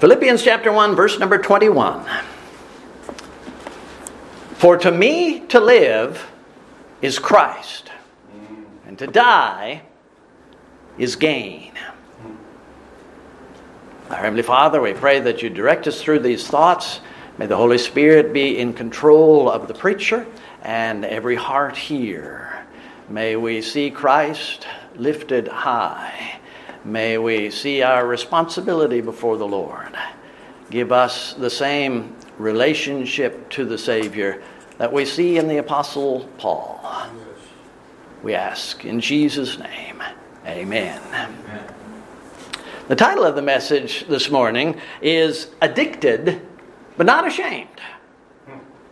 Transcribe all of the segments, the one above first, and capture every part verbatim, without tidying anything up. Philippians chapter one, verse number twenty-one. For to me to live is Christ, and to die is gain. Our Heavenly Father, we pray that you direct us through these thoughts. May the Holy Spirit be in control of the preacher and every heart here. May we see Christ lifted high. May we see our responsibility before the Lord. Give us the same relationship to the Savior that we see in the Apostle Paul. We ask in Jesus' name. Amen. Amen. The title of the message this morning is Addicted but Not Ashamed.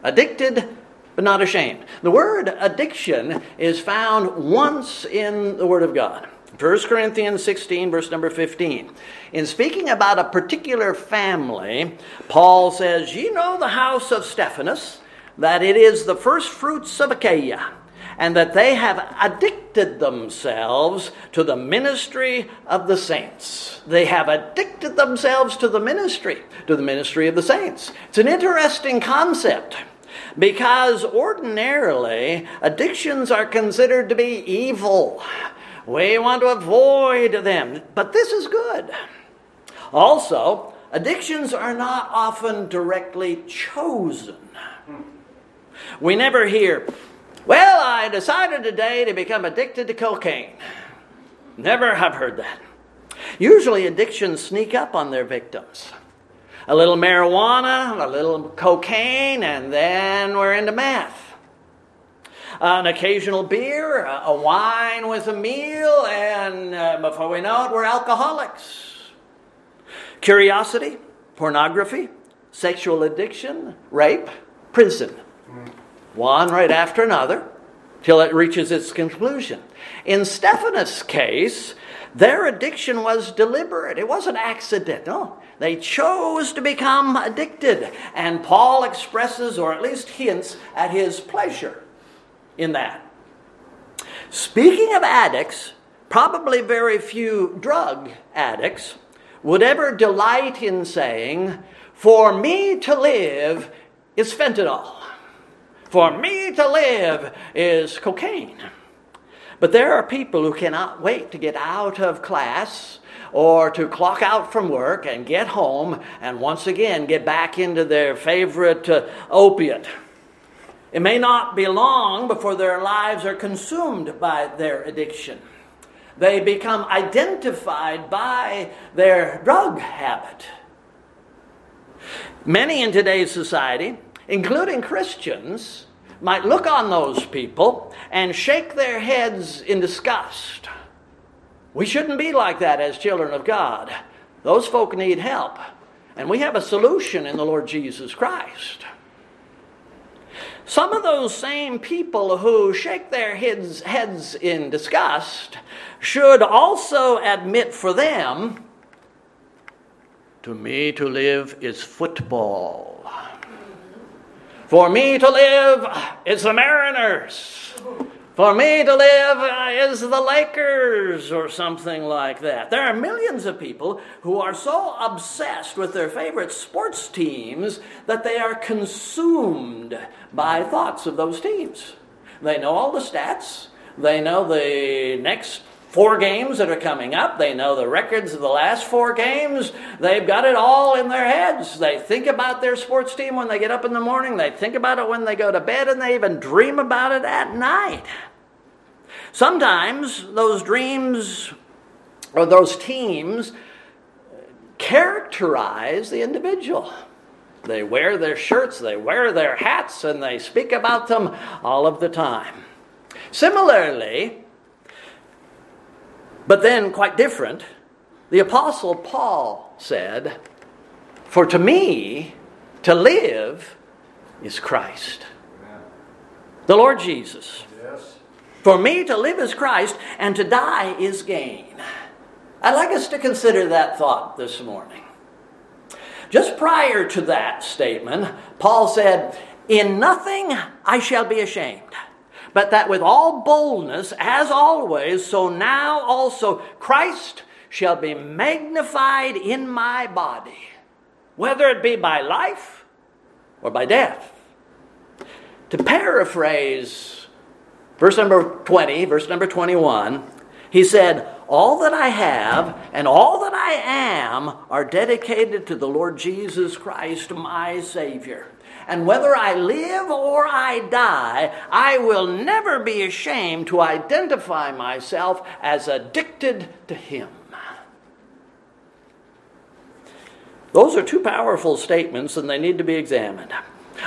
Addicted but not ashamed. The word addiction is found once in the Word of God. First Corinthians sixteen, verse number fifteen. In speaking about a particular family, Paul says, "Ye know the house of Stephanas, that it is the first fruits of Achaia, and that they have addicted themselves to the ministry of the saints." They have addicted themselves to the ministry, to the ministry of the saints. It's an interesting concept, because ordinarily addictions are considered to be evil. We want to avoid them, but this is good. Also, addictions are not often directly chosen. We never hear, "Well, I decided today to become addicted to cocaine." Never have heard that. Usually addictions sneak up on their victims. A little marijuana, a little cocaine, and then we're into meth. An occasional beer, a wine with a meal, and before we know it, we're alcoholics. Curiosity, pornography, sexual addiction, rape, prison. One right after another, till it reaches its conclusion. In Stephanas' case, their addiction was deliberate. It wasn't accidental. They chose to become addicted. And Paul expresses, or at least hints, at his pleasure in that. Speaking of addicts, probably very few drug addicts would ever delight in saying, "For me to live is fentanyl. For me to live is cocaine." But there are people who cannot wait to get out of class or to clock out from work and get home and once again get back into their favorite uh, opiate. It may not be long before their lives are consumed by their addiction. They become identified by their drug habit. Many in today's society, including Christians, might look on those people and shake their heads in disgust. We shouldn't be like that as children of God. Those folk need help, and we have a solution in the Lord Jesus Christ. Some of those same people who shake their heads, heads in disgust should also admit for them, "To me to live is football. For me to live is the Mariners. For me to live is the Lakers," or something like that. There are millions of people who are so obsessed with their favorite sports teams that they are consumed by thoughts of those teams. They know all the stats. They know the next four games that are coming up. They know the records of the last four games. They've got it all in their heads. They think about their sports team when they get up in the morning. They think about it when they go to bed, and they even dream about it at night. Sometimes those dreams or those teams characterize the individual. They wear their shirts, they wear their hats, and they speak about them all of the time. Similarly, but then, quite different, the Apostle Paul said, "For to me, to live is Christ." Amen. The Lord Jesus. Yes. For me to live is Christ, and to die is gain. I'd like us to consider that thought this morning. Just prior to that statement, Paul said, "In nothing I shall be ashamed, but that with all boldness, as always, so now also, Christ shall be magnified in my body, whether it be by life or by death. To paraphrase verse number twenty, verse number twenty-one, he said, all that I have and all that I am are dedicated to the Lord Jesus Christ, my Savior. And whether I live or I die, I will never be ashamed to identify myself as addicted to Him. Those are two powerful statements, and they need to be examined.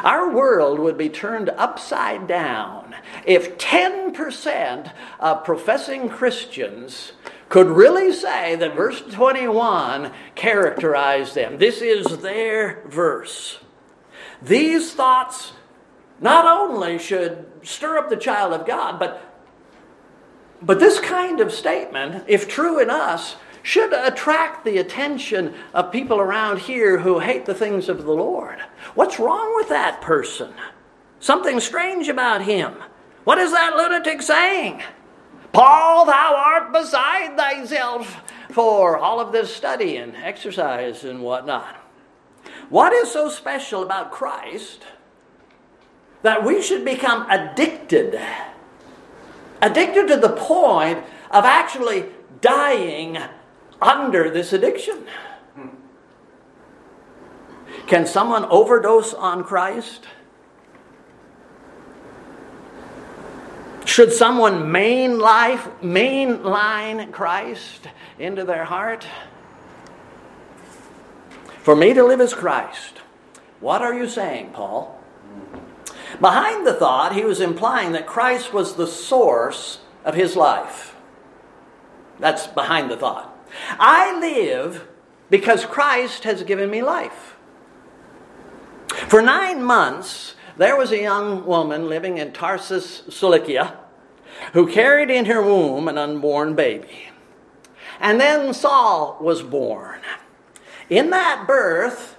Our world would be turned upside down if ten percent of professing Christians could really say that verse twenty-one characterized them. This is their verse. These thoughts not only should stir up the child of God, but, but this kind of statement, if true in us, should attract the attention of people around here who hate the things of the Lord. What's wrong with that person? Something strange about him. What is that lunatic saying? Paul, thou art beside thyself for all of this study and exercise and whatnot. What is so special about Christ that we should become addicted? Addicted to the point of actually dying under this addiction. Can someone overdose on Christ? Should someone main life, mainline Christ into their heart? For me to live is Christ. What are you saying, Paul? Behind the thought, he was implying that Christ was the source of his life. That's behind the thought. I live because Christ has given me life. For nine months, there was a young woman living in Tarsus, Cilicia, who carried in her womb an unborn baby. And then Saul was born. In that birth,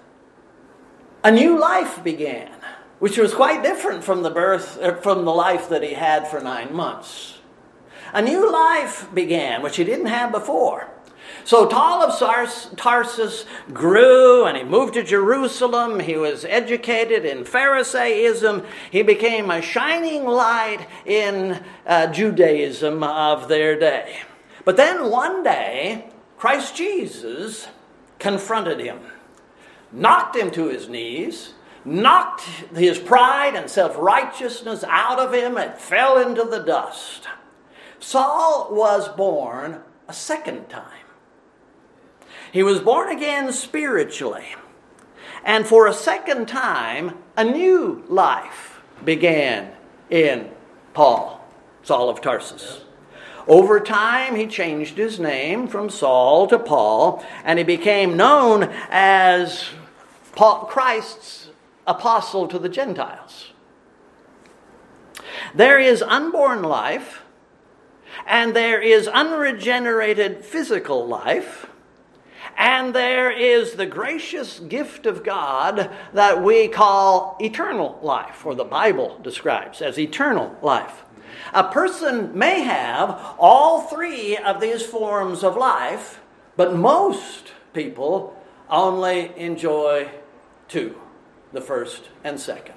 a new life began, which was quite different from the birth, from the life that he had for nine months. A new life began, which he didn't have before. So Saul of Tarsus grew, and he moved to Jerusalem. He was educated in Pharisaism. He became a shining light in uh, Judaism of their day. But then one day, Christ Jesus confronted him, knocked him to his knees, knocked his pride and self-righteousness out of him, and fell into the dust. Saul was born a second time. He was born again spiritually. And for a second time, a new life began in Paul, Saul of Tarsus. Over time, he changed his name from Saul to Paul, and he became known as Paul, Christ's apostle to the Gentiles. There is unborn life, and there is unregenerated physical life, and there is the gracious gift of God that we call eternal life, or the Bible describes as eternal life. A person may have all three of these forms of life, but most people only enjoy two, the first and second.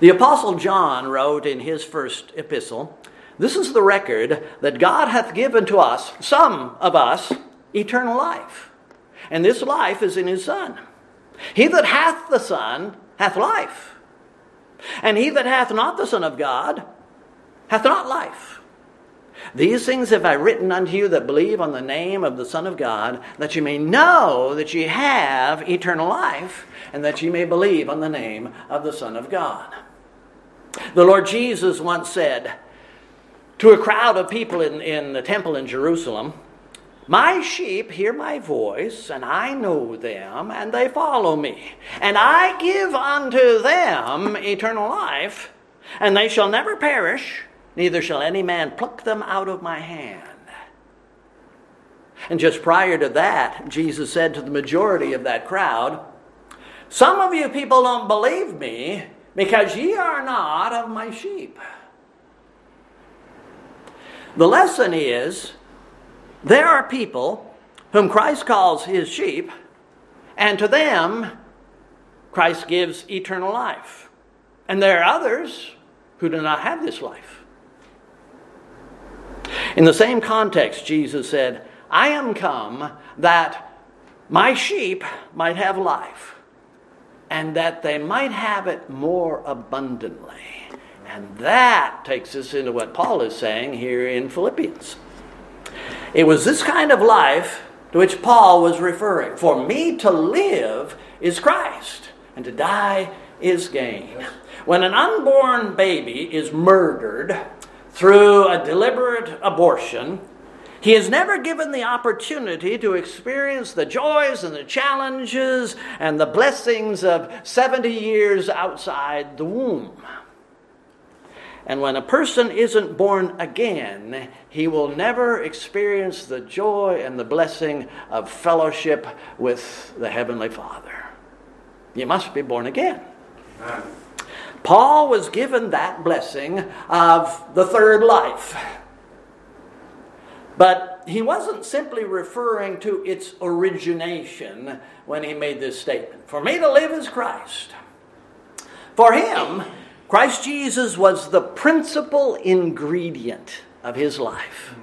The Apostle John wrote in his first epistle, "This is the record that God hath given to us, some of us, eternal life. And this life is in his Son. He that hath the Son hath life. And he that hath not the Son of God hath not life. These things have I written unto you that believe on the name of the Son of God, that you may know that ye have eternal life, and that ye may believe on the name of the Son of God." The Lord Jesus once said to a crowd of people in, in the temple in Jerusalem, "My sheep hear my voice, and I know them, and they follow me. And I give unto them eternal life, and they shall never perish, neither shall any man pluck them out of my hand." And just prior to that, Jesus said to the majority of that crowd, "Some of you people don't believe me, because ye are not of my sheep." The lesson is, there are people whom Christ calls his sheep, And to them, Christ gives eternal life. And there are others who do not have this life. In the same context, Jesus said, I am come that my sheep might have life, and that they might have it more abundantly. And that takes us into what Paul is saying here in Philippians. It was this kind of life to which Paul was referring. For me to live is Christ, and to die is gain. When an unborn baby is murdered through a deliberate abortion, he is never given the opportunity to experience the joys and the challenges and the blessings of seventy years outside the womb. And when a person isn't born again, he will never experience the joy and the blessing of fellowship with the Heavenly Father. You must be born again. Amen. Paul was given that blessing of the third life. But he wasn't simply referring to its origination when he made this statement. For me to live is Christ. For him, Christ Jesus was the principal ingredient of his life.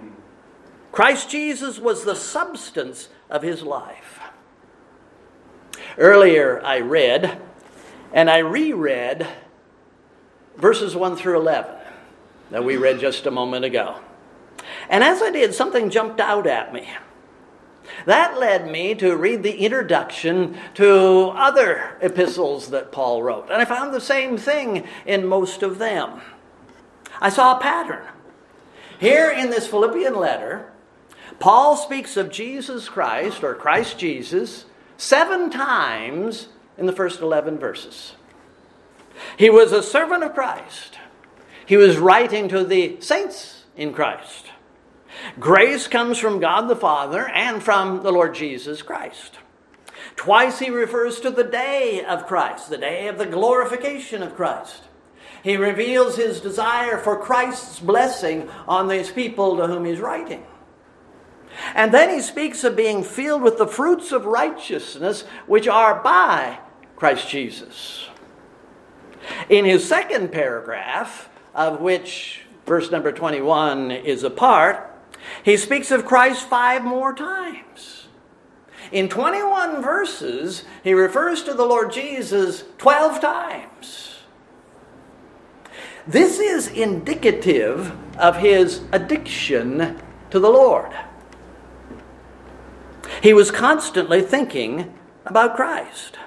Christ Jesus was the substance of his life. Earlier I read, and I reread, verses one through eleven that we read just a moment ago. And as I did, something jumped out at me. That led me to read the introduction to other epistles that Paul wrote. And I found the same thing in most of them. I saw a pattern. Here in this Philippian letter, Paul speaks of Jesus Christ, or Christ Jesus, seven times in the first eleven verses. He was a servant of Christ. He was writing to the saints in Christ. Grace comes from God the Father and from the Lord Jesus Christ. Twice he refers to the day of Christ, the day of the glorification of Christ. He reveals his desire for Christ's blessing on these people to whom he's writing. And then he speaks of being filled with the fruits of righteousness which are by Christ Jesus. In his second paragraph, of which verse number twenty-one is a part, he speaks of Christ five more times. In twenty-one verses, he refers to the Lord Jesus twelve times. This is indicative of his addiction to the Lord. He was constantly thinking about Christ.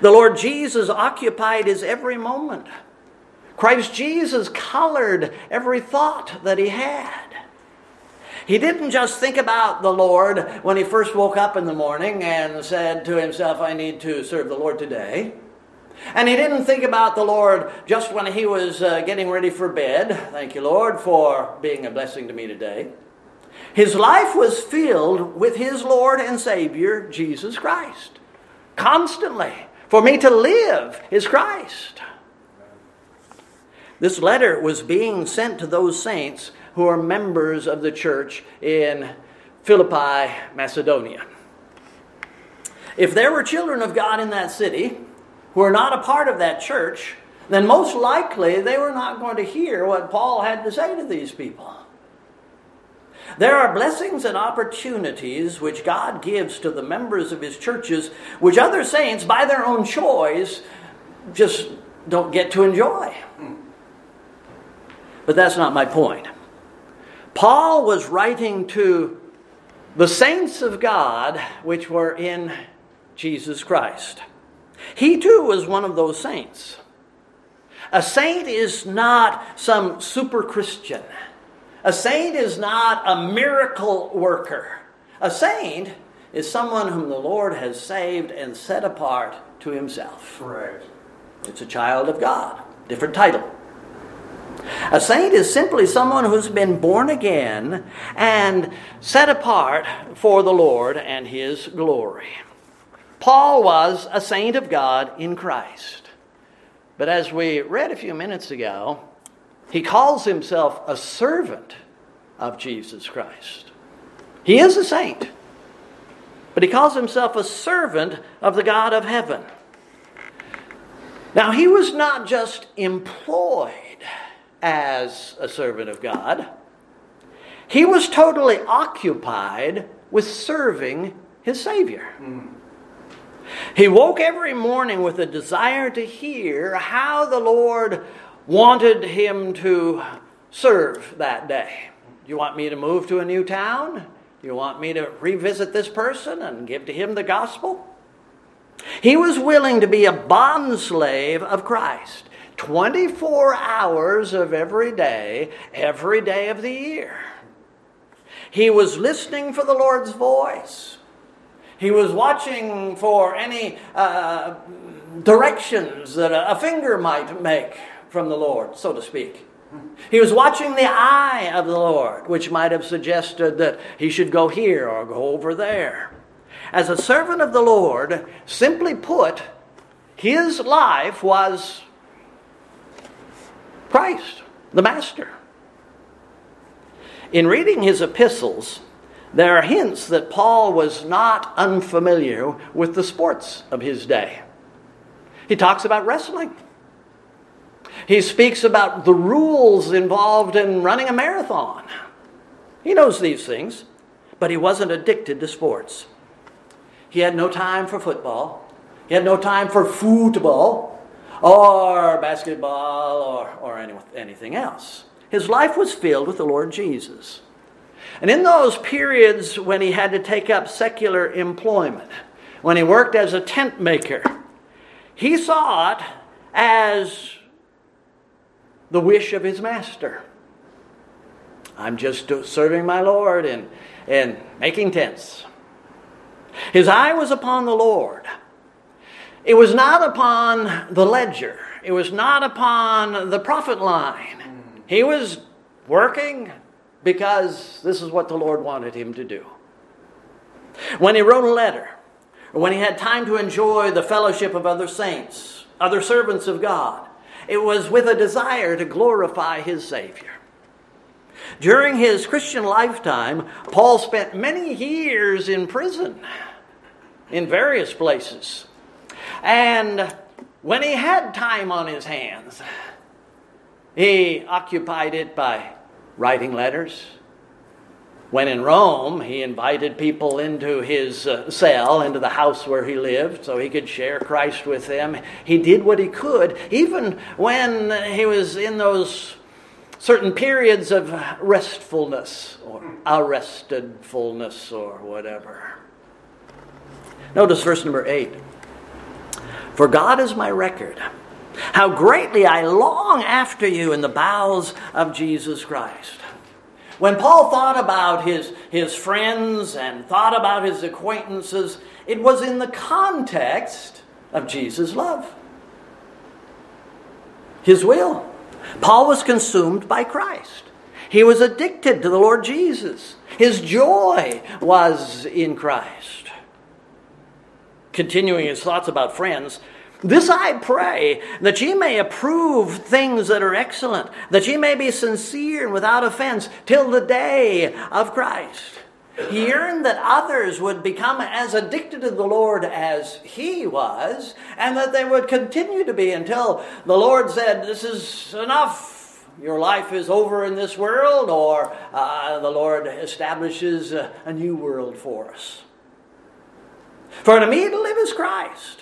The Lord Jesus occupied his every moment. Christ Jesus colored every thought that he had. He didn't just think about the Lord when he first woke up in the morning and said to himself, I need to serve the Lord today. And he didn't think about the Lord just when he was uh, getting ready for bed. Thank you, Lord, for being a blessing to me today. His life was filled with his Lord and Savior, Jesus Christ. Constantly. For me to live is Christ. This letter was being sent to those saints who are members of the church in Philippi, Macedonia. If there were children of God in that city who are not a part of that church, then most likely they were not going to hear what Paul had to say to these people. There are blessings and opportunities which God gives to the members of his churches, which other saints, by their own choice, just don't get to enjoy. But that's not my point. Paul was writing to the saints of God which were in Jesus Christ. He too was one of those saints. A saint is not some super Christian. A saint is not a miracle worker. A saint is someone whom the Lord has saved and set apart to himself. Right. It's a child of God. Different title. A saint is simply someone who's been born again and set apart for the Lord and his glory. Paul was a saint of God in Christ. But as we read a few minutes ago, he calls himself a servant of Jesus Christ. He is a saint, but but he calls himself a servant of the God of heaven. Now, he was not just employed as a servant of God. He was totally occupied with serving his Savior. Mm. He woke every morning with a desire to hear how the Lord wanted him to serve that day. You want me to move to a new town? You want me to revisit this person and give to him the gospel? He was willing to be a bondslave of Christ twenty-four hours of every day, every day of the year. He was listening for the Lord's voice. He was watching for any uh, directions that a finger might make from the Lord, so to speak. He was watching the eye of the Lord, which might have suggested that he should go here or go over there. As a servant of the Lord, simply put, his life was Christ, the Master. In reading his epistles, there are hints that Paul was not unfamiliar with the sports of his day. He talks about wrestling. He speaks about the rules involved in running a marathon. He knows these things, but he wasn't addicted to sports. He had no time for football. He had no time for football or basketball or, or any, anything else. His life was filled with the Lord Jesus. And in those periods when he had to take up secular employment, when he worked as a tent maker, he saw it as the wish of his master. I'm just serving my Lord and, and making tents. His eye was upon the Lord. It was not upon the ledger. It was not upon the profit line. He was working because this is what the Lord wanted him to do. When he wrote a letter, or when he had time to enjoy the fellowship of other saints, other servants of God, it was with a desire to glorify his Savior. During his Christian lifetime, Paul spent many years in prison in various places. And when he had time on his hands, he occupied it by writing letters. When in Rome, he invited people into his cell, into the house where he lived, so he could share Christ with them. He did what he could, even when he was in those certain periods of restfulness or arrestedfulness or whatever. Notice verse number eight. For God is my record, how greatly I long after you in the bowels of Jesus Christ. When Paul thought about his, his friends and thought about his acquaintances, it was in the context of Jesus' love, his will. Paul was consumed by Christ. He was addicted to the Lord Jesus. His joy was in Christ. Continuing his thoughts about friends, this I pray, that ye may approve things that are excellent, that ye may be sincere and without offense till the day of Christ. He yearned that others would become as addicted to the Lord as he was, and that they would continue to be until the Lord said, this is enough, your life is over in this world, or uh, the Lord establishes a, a new world for us. For to me to live is Christ.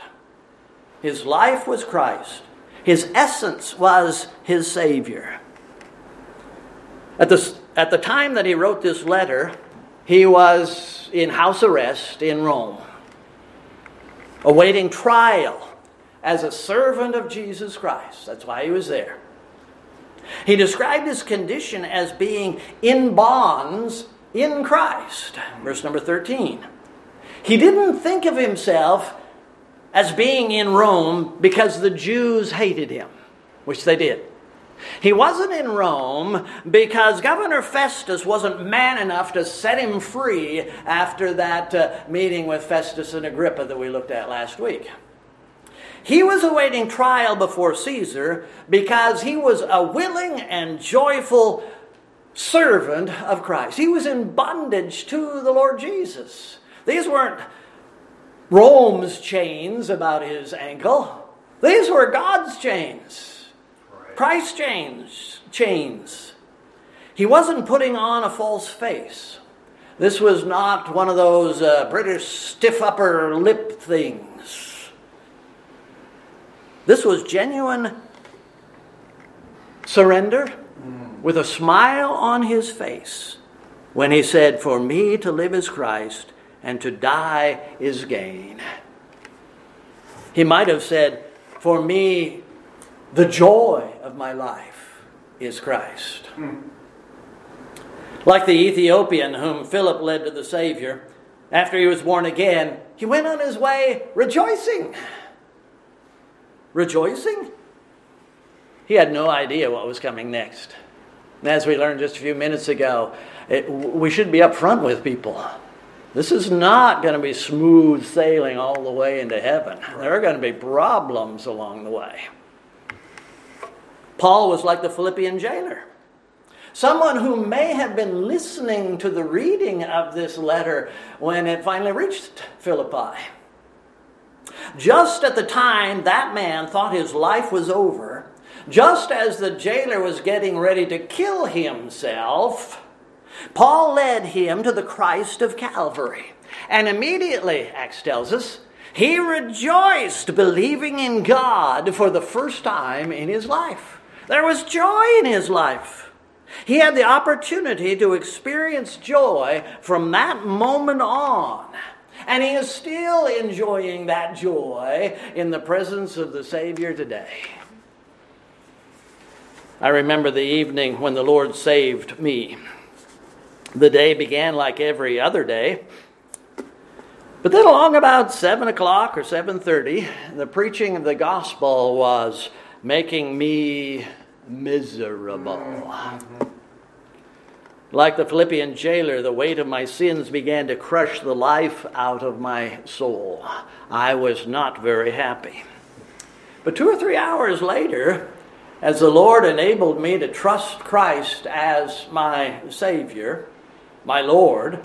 His life was Christ. His essence was his Savior. At the, at the time that he wrote this letter, he was in house arrest in Rome, awaiting trial as a servant of Jesus Christ. That's why he was there. He described his condition as being in bonds in Christ. Verse number thirteen. He didn't think of himself as being in Rome because the Jews hated him, which they did. He wasn't in Rome because Governor Festus wasn't man enough to set him free after that uh, meeting with Festus and Agrippa that we looked at last week. He was awaiting trial before Caesar because he was a willing and joyful servant of Christ. He was in bondage to the Lord Jesus. These weren't Rome's chains about his ankle. These were God's chains. Right. Christ's chains. chains. He wasn't putting on a false face. This was not one of those uh, British stiff upper lip things. This was genuine surrender with a smile on his face when he said, "For me to live is Christ, and to die is gain." He might have said, "For me, the joy of my life is Christ." Mm. Like the Ethiopian whom Philip led to the Savior, after he was born again, he went on his way rejoicing. Rejoicing? He had no idea what was coming next. As we learned just a few minutes ago, it, we should be up front with people. This is not going to be smooth sailing all the way into heaven. There are going to be problems along the way. Paul was like the Philippian jailer. Someone who may have been listening to the reading of this letter when it finally reached Philippi. Just at the time that man thought his life was over, just as the jailer was getting ready to kill himself, Paul led him to the Christ of Calvary. And immediately, Acts tells us, he rejoiced, believing in God for the first time in his life. There was joy in his life. He had the opportunity to experience joy from that moment on. And he is still enjoying that joy in the presence of the Savior today. I remember the evening when the Lord saved me. The day began like every other day. But then along about seven o'clock or seven thirty, the preaching of the gospel was making me miserable. Like the Philippian jailer, the weight of my sins began to crush the life out of my soul. I was not very happy. But two or three hours later, as the Lord enabled me to trust Christ as my Savior, my Lord,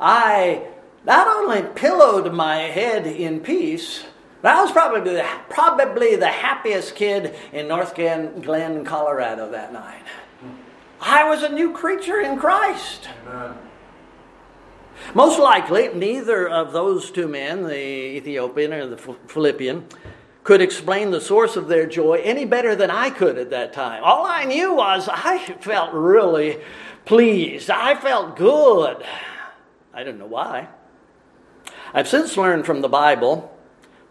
I not only pillowed my head in peace, I was probably the, probably the happiest kid in North Glen, Colorado that night. I was a new creature in Christ. Amen. Most likely, neither of those two men, the Ethiopian or the Philippian, could explain the source of their joy any better than I could at that time. All I knew was I felt really pleased. I felt good. I don't know why. I've since learned from the Bible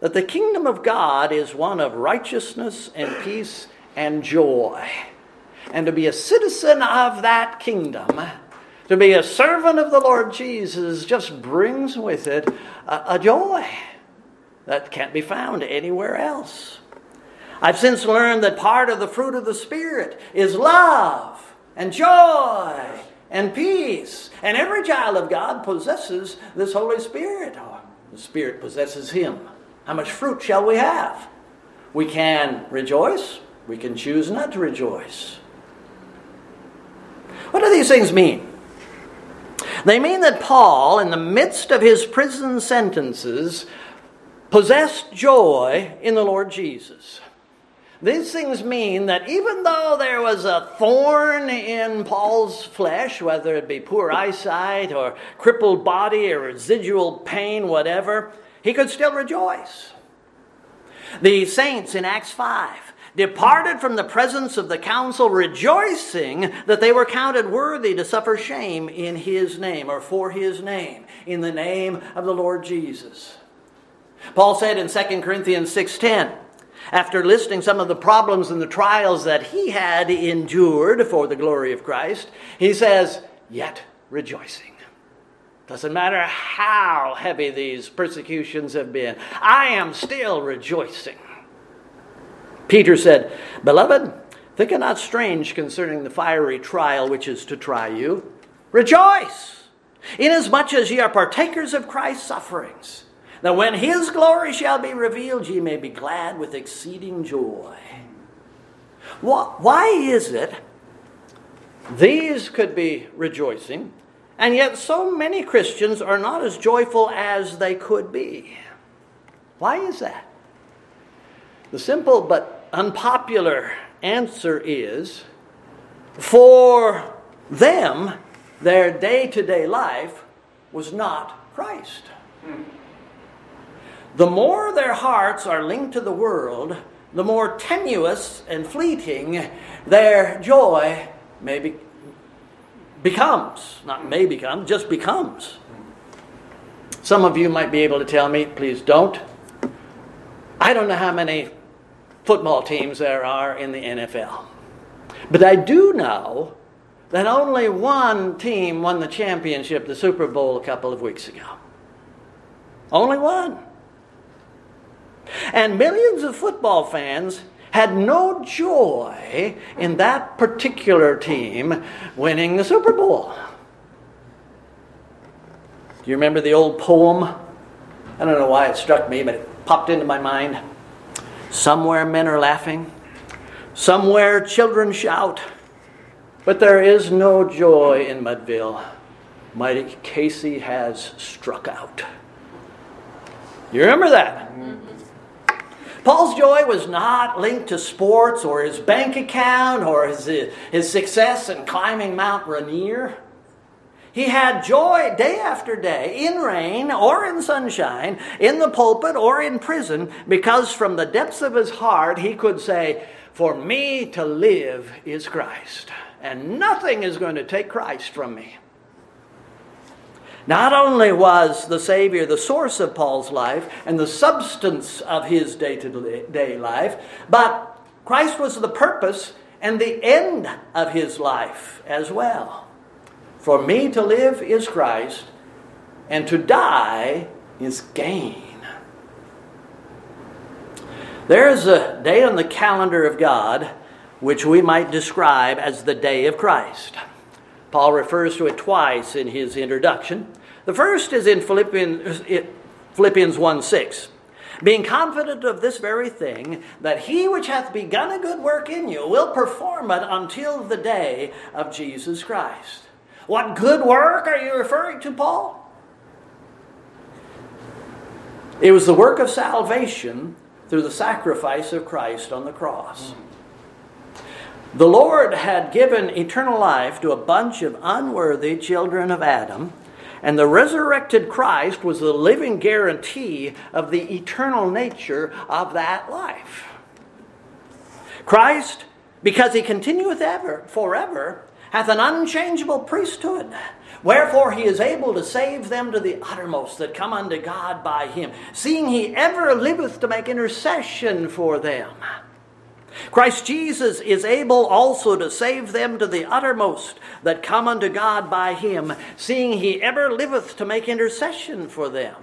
that the kingdom of God is one of righteousness and peace and joy. And to be a citizen of that kingdom, to be a servant of the Lord Jesus, just brings with it a, a joy that can't be found anywhere else. I've since learned that part of the fruit of the Spirit is love and joy and peace. And every child of God possesses this Holy Spirit. The Spirit possesses him. How much fruit shall we have? We can rejoice. We can choose not to rejoice. What do these things mean? They mean that Paul, in the midst of his prison sentences, possessed joy in the Lord Jesus. These things mean that even though there was a thorn in Paul's flesh, whether it be poor eyesight or crippled body or residual pain, whatever, he could still rejoice. The saints in Acts five departed from the presence of the council rejoicing that they were counted worthy to suffer shame in his name or for his name, in the name of the Lord Jesus. Paul said in Second Corinthians six ten, after listing some of the problems and the trials that he had endured for the glory of Christ, he says, "Yet rejoicing." Doesn't matter how heavy these persecutions have been, I am still rejoicing. Peter said, "Beloved, think it not strange concerning the fiery trial which is to try you. Rejoice, inasmuch as ye are partakers of Christ's sufferings, that when his glory shall be revealed, ye may be glad with exceeding joy." Why is it these could be rejoicing And yet so many Christians are not as joyful as they could be. Why is that? The simple but unpopular answer is, for them, their day-to-day life was not Christ. The more their hearts are linked to the world, the more tenuous and fleeting their joy may be, becomes. Not may become, just becomes. Some of you might be able to tell me, please don't. I don't know how many football teams there are in the N F L. But I do know that only one team won the championship, the Super Bowl, a couple of weeks ago. Only one. And millions of football fans had no joy in that particular team winning the Super Bowl. Do you remember the old poem? I don't know why it struck me, but it popped into my mind. Somewhere men are laughing, somewhere children shout, but there is no joy in Mudville. Mighty Casey has struck out. You remember that? Paul's joy was not linked to sports or his bank account or his, his success in climbing Mount Rainier. He had joy day after day, in rain or in sunshine, in the pulpit or in prison, because from the depths of his heart he could say, for me to live is Christ, and nothing is going to take Christ from me. Not only was the Savior the source of Paul's life and the substance of his day-to-day life, but Christ was the purpose and the end of his life as well. For me to live is Christ, and to die is gain. There is a day on the calendar of God which we might describe as the day of Christ. Paul refers to it twice in his introduction. The first is in Philippians, Philippians one six. Being confident of this very thing, that he which hath begun a good work in you will perform it until the day of Jesus Christ. What good work are you referring to, Paul? It was the work of salvation through the sacrifice of Christ on the cross. The Lord had given eternal life to a bunch of unworthy children of Adam, and the resurrected Christ was the living guarantee of the eternal nature of that life. Christ, because he continueth ever, forever, hath an unchangeable priesthood, wherefore he is able to save them to the uttermost that come unto God by him, seeing he ever liveth to make intercession for them. Christ Jesus is able also to save them to the uttermost that come unto God by him, seeing he ever liveth to make intercession for them.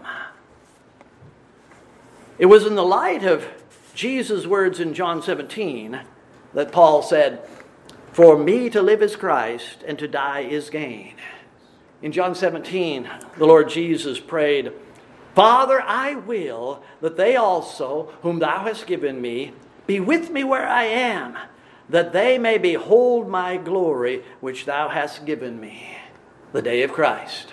It was in the light of Jesus' words in John seventeen that Paul said, for me to live is Christ, and to die is gain. In John seventeen, the Lord Jesus prayed, Father, I will that they also, whom thou hast given me, be with me where I am, that they may behold my glory which thou hast given me, the day of Christ.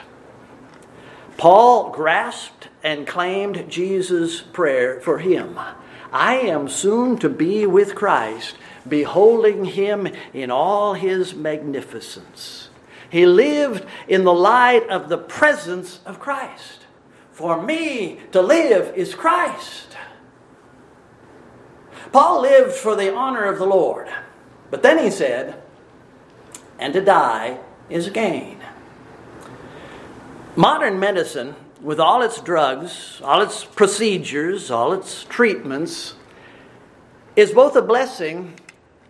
Paul grasped and claimed Jesus' prayer for him. I am soon to be with Christ, beholding him in all his magnificence. He lived in the light of the presence of Christ. For me to live is Christ. Paul lived for the honor of the Lord, but then he said, and to die is gain. Modern medicine, with all its drugs, all its procedures, all its treatments, is both a blessing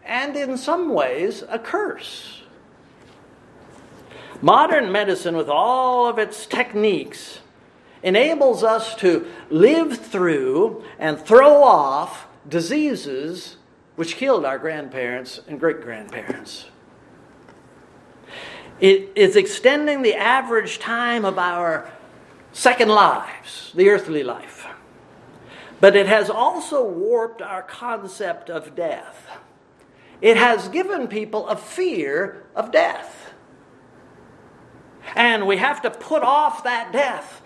and in some ways a curse. Modern medicine, with all of its techniques, enables us to live through and throw off diseases which killed our grandparents and great-grandparents. It is extending the average time of our second lives, the earthly life. But it has also warped our concept of death. It has given people a fear of death. And we have to put off that death.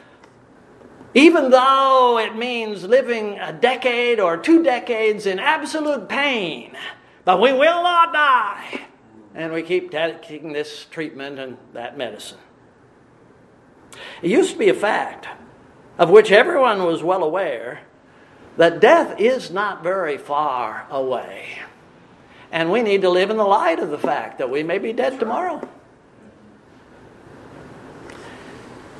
Even though it means living a decade or two decades in absolute pain, but we will not die. And we keep taking this treatment and that medicine. It used to be a fact, of which everyone was well aware, that death is not very far away. And we need to live in the light of the fact that we may be dead tomorrow.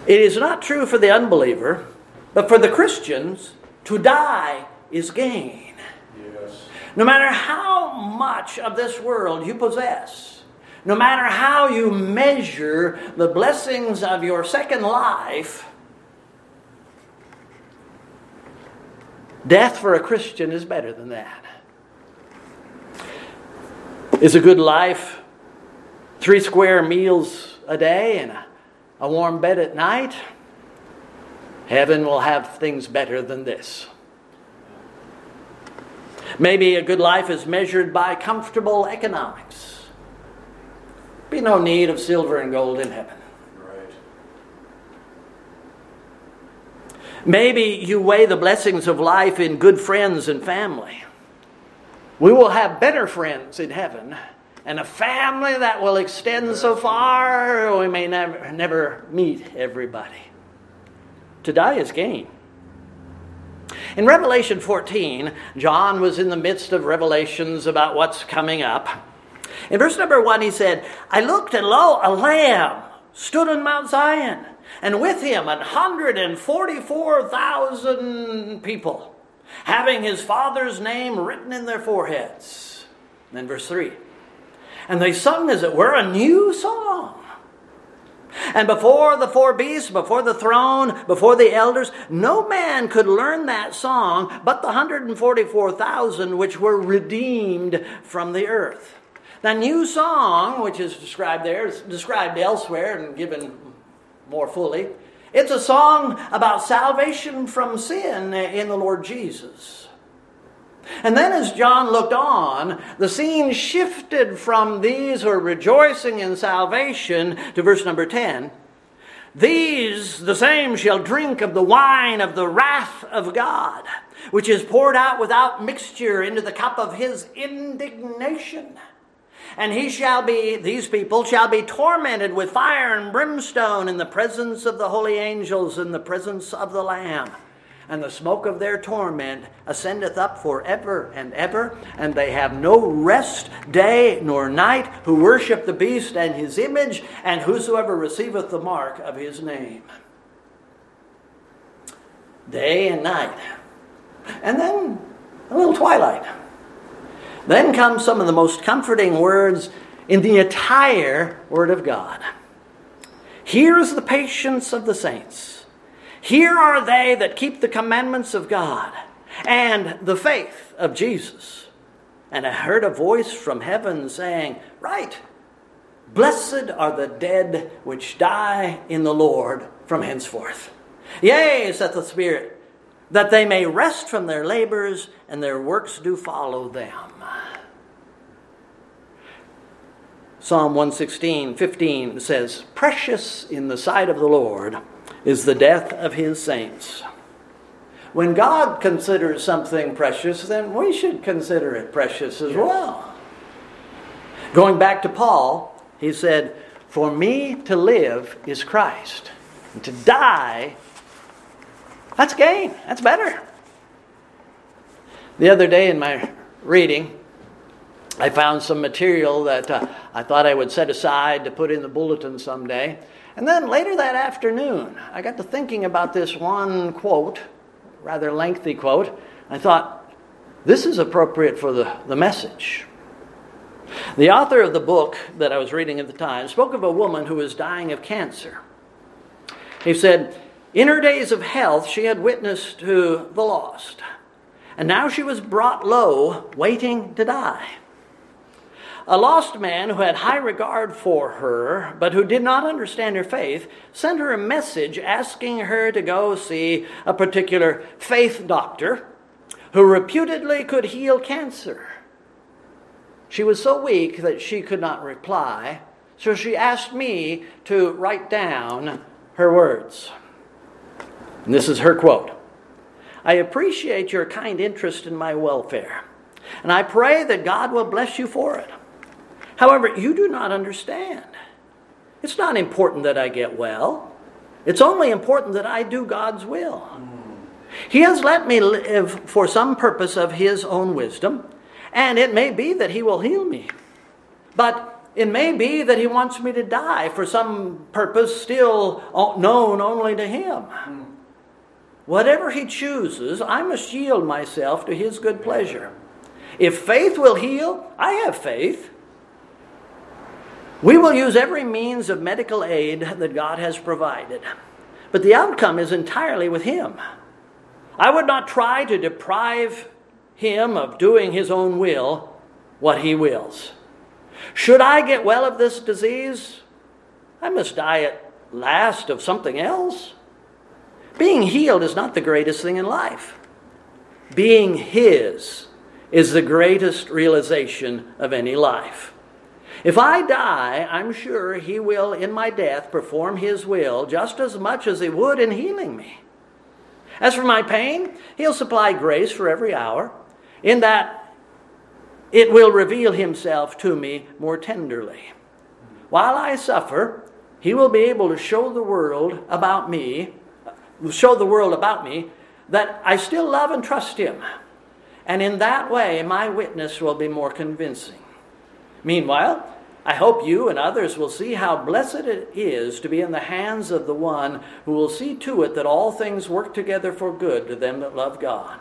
It is not true for the unbeliever, but for the Christians, to die is gain. Yes. No matter how much of this world you possess, no matter how you measure the blessings of your second life, death for a Christian is better than that. Is a good life three square meals a day and a, a warm bed at night? Heaven will have things better than this. Maybe a good life is measured by comfortable economics. Be no need of silver and gold in heaven. Right. Maybe you weigh the blessings of life in good friends and family. We will have better friends in heaven and a family that will extend so far we may never, never meet everybody. To die is gain. In Revelation fourteen, John was in the midst of revelations about what's coming up. In verse number one, he said, I looked, and lo, a lamb stood on Mount Zion, and with him an hundred and forty-four thousand people, having his Father's name written in their foreheads. And then verse three. And they sung, as it were, a new song. And before the four beasts, before the throne, before the elders, no man could learn that song but the one hundred forty-four thousand which were redeemed from the earth. The new song, which is described there, is described elsewhere and given more fully. It's a song about salvation from sin in the Lord Jesus. And then as John looked on, the scene shifted from these who are rejoicing in salvation to verse number ten. These, the same, shall drink of the wine of the wrath of God, which is poured out without mixture into the cup of his indignation. And he shall be, these people shall be tormented with fire and brimstone in the presence of the holy angels, in the presence of the Lamb. And the smoke of their torment ascendeth up forever and ever, and they have no rest day nor night, who worship the beast and his image, and whosoever receiveth the mark of his name. Day and night. And then a little twilight. Then come some of the most comforting words in the entire Word of God. Here is the patience of the saints. Here are they that keep the commandments of God and the faith of Jesus. And I heard a voice from heaven saying, Right, blessed are the dead which die in the Lord from henceforth. Yea, saith the Spirit, that they may rest from their labors, and their works do follow them. Psalm one sixteen, fifteen says, Precious in the sight of the Lord is the death of his saints. When God considers something precious, then we should consider it precious as well. Going back to Paul, he said, For me to live is Christ, and to die that's gain. That's better. The other day in my reading, I found some material that uh, I thought I would set aside to put in the bulletin someday. And then later that afternoon, I got to thinking about this one quote, rather lengthy quote. I thought, this is appropriate for the, the message. The author of the book that I was reading at the time spoke of a woman who was dying of cancer. He said, In her days of health, she had witnessed to the lost, and now she was brought low, waiting to die. A lost man who had high regard for her, but who did not understand her faith, sent her a message asking her to go see a particular faith doctor who reputedly could heal cancer. She was so weak that she could not reply, So she asked me to write down her words. And this is her quote. "I appreciate your kind interest in my welfare, and I pray that God will bless you for it. However, you do not understand. It's not important that I get well. It's only important that I do God's will. He has let me live for some purpose of His own wisdom, and it may be that He will heal me. But it may be that He wants me to die for some purpose still known only to Him. Whatever He chooses, I must yield myself to His good pleasure. If faith will heal, I have faith. We will use every means of medical aid that God has provided, but the outcome is entirely with Him. I would not try to deprive Him of doing His own will, what He wills. Should I get well of this disease, I must die at last of something else. Being healed is not the greatest thing in life. Being His is the greatest realization of any life. If I die, I'm sure He will in my death perform His will just as much as He would in healing me. As for my pain, He'll supply grace for every hour, in that it will reveal Himself to me more tenderly. While I suffer, He will be able to show the world about me, show the world about me that I still love and trust Him. And in that way, my witness will be more convincing. Meanwhile, I hope you and others will see how blessed it is to be in the hands of the one who will see to it that all things work together for good to them that love God.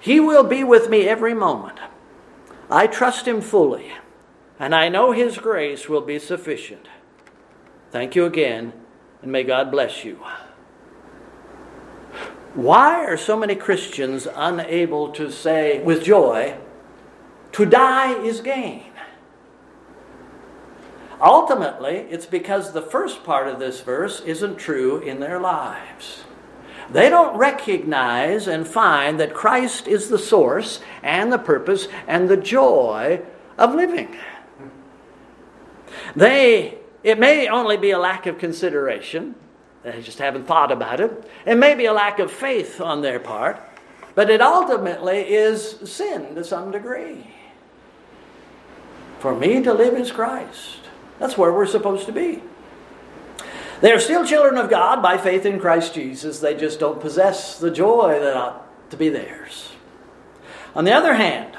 He will be with me every moment. I trust Him fully, and I know His grace will be sufficient. Thank you again, and may God bless you." Why are so many Christians unable to say with joy, "To die is gain"? Ultimately, it's because the first part of this verse isn't true in their lives. They don't recognize and find that Christ is the source and the purpose and the joy of living. They, it may only be a lack of consideration. They just haven't thought about it. It may be a lack of faith on their part, but it ultimately is sin to some degree. For me to live is Christ. That's where we're supposed to be. They are still children of God by faith in Christ Jesus. They just don't possess the joy that ought to be theirs. On the other hand,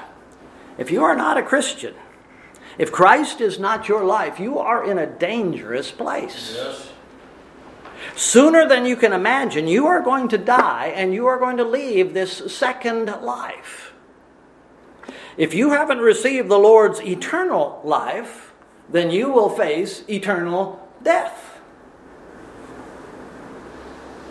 if you are not a Christian, if Christ is not your life, you are in a dangerous place. Yes. Sooner than you can imagine, you are going to die and you are going to leave this second life. If you haven't received the Lord's eternal life, then you will face eternal death.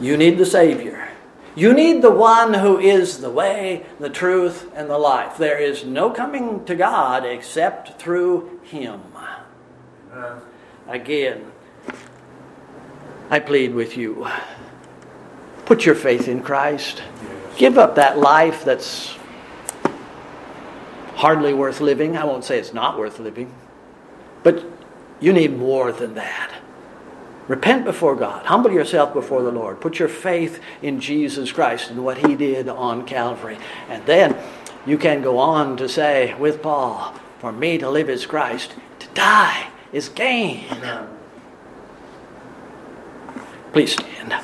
You need the Savior. You need the one who is the way, the truth, and the life. There is no coming to God except through Him. Again, I plead with you. Put your faith in Christ. Give up that life that's hardly worth living. I won't say it's not worth living. But you need more than that. Repent before God. Humble yourself before the Lord. Put your faith in Jesus Christ and what He did on Calvary. And then you can go on to say with Paul, "For me to live is Christ, to die is gain." Amen. Please stand.